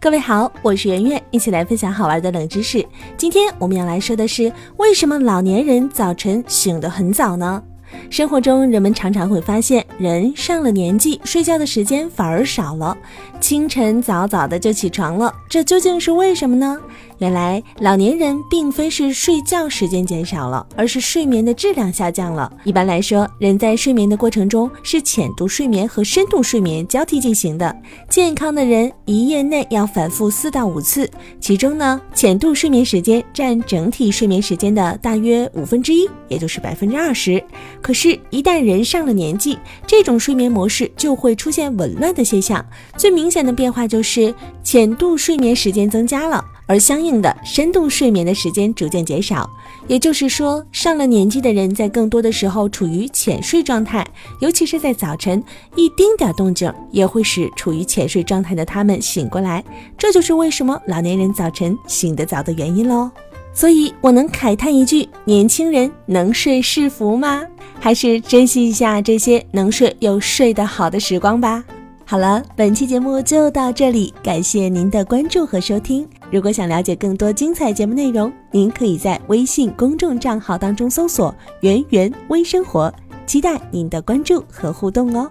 各位好，我是圆圆，一起来分享好玩的冷知识。今天我们要来说的是，为什么老年人早晨醒得很早呢？生活中人们常常会发现，人上了年纪，睡觉的时间反而少了，清晨早早的就起床了，这究竟是为什么呢？原来老年人并非是睡觉时间减少了，而是睡眠的质量下降了。一般来说，人在睡眠的过程中是浅度睡眠和深度睡眠交替进行的，健康的人一夜内要反复4到5次，其中呢，浅度睡眠时间占整体睡眠时间的大约1/5，也就是 20%。 可是一旦人上了年纪，这种睡眠模式就会出现紊乱的现象，最明显的变化就是浅度睡眠时间增加了，而相应的深度睡眠的时间逐渐减少。也就是说，上了年纪的人在更多的时候处于浅睡状态，尤其是在早晨，一丁点动静也会使处于浅睡状态的他们醒过来，这就是为什么老年人早晨醒得早的原因咯。所以我能慨叹一句，年轻人能睡是福吗？还是珍惜一下这些能睡又睡得好的时光吧。好了，本期节目就到这里，感谢您的关注和收听。如果想了解更多精彩节目内容，您可以在微信公众账号当中搜索“圆圆微生活”，期待您的关注和互动哦。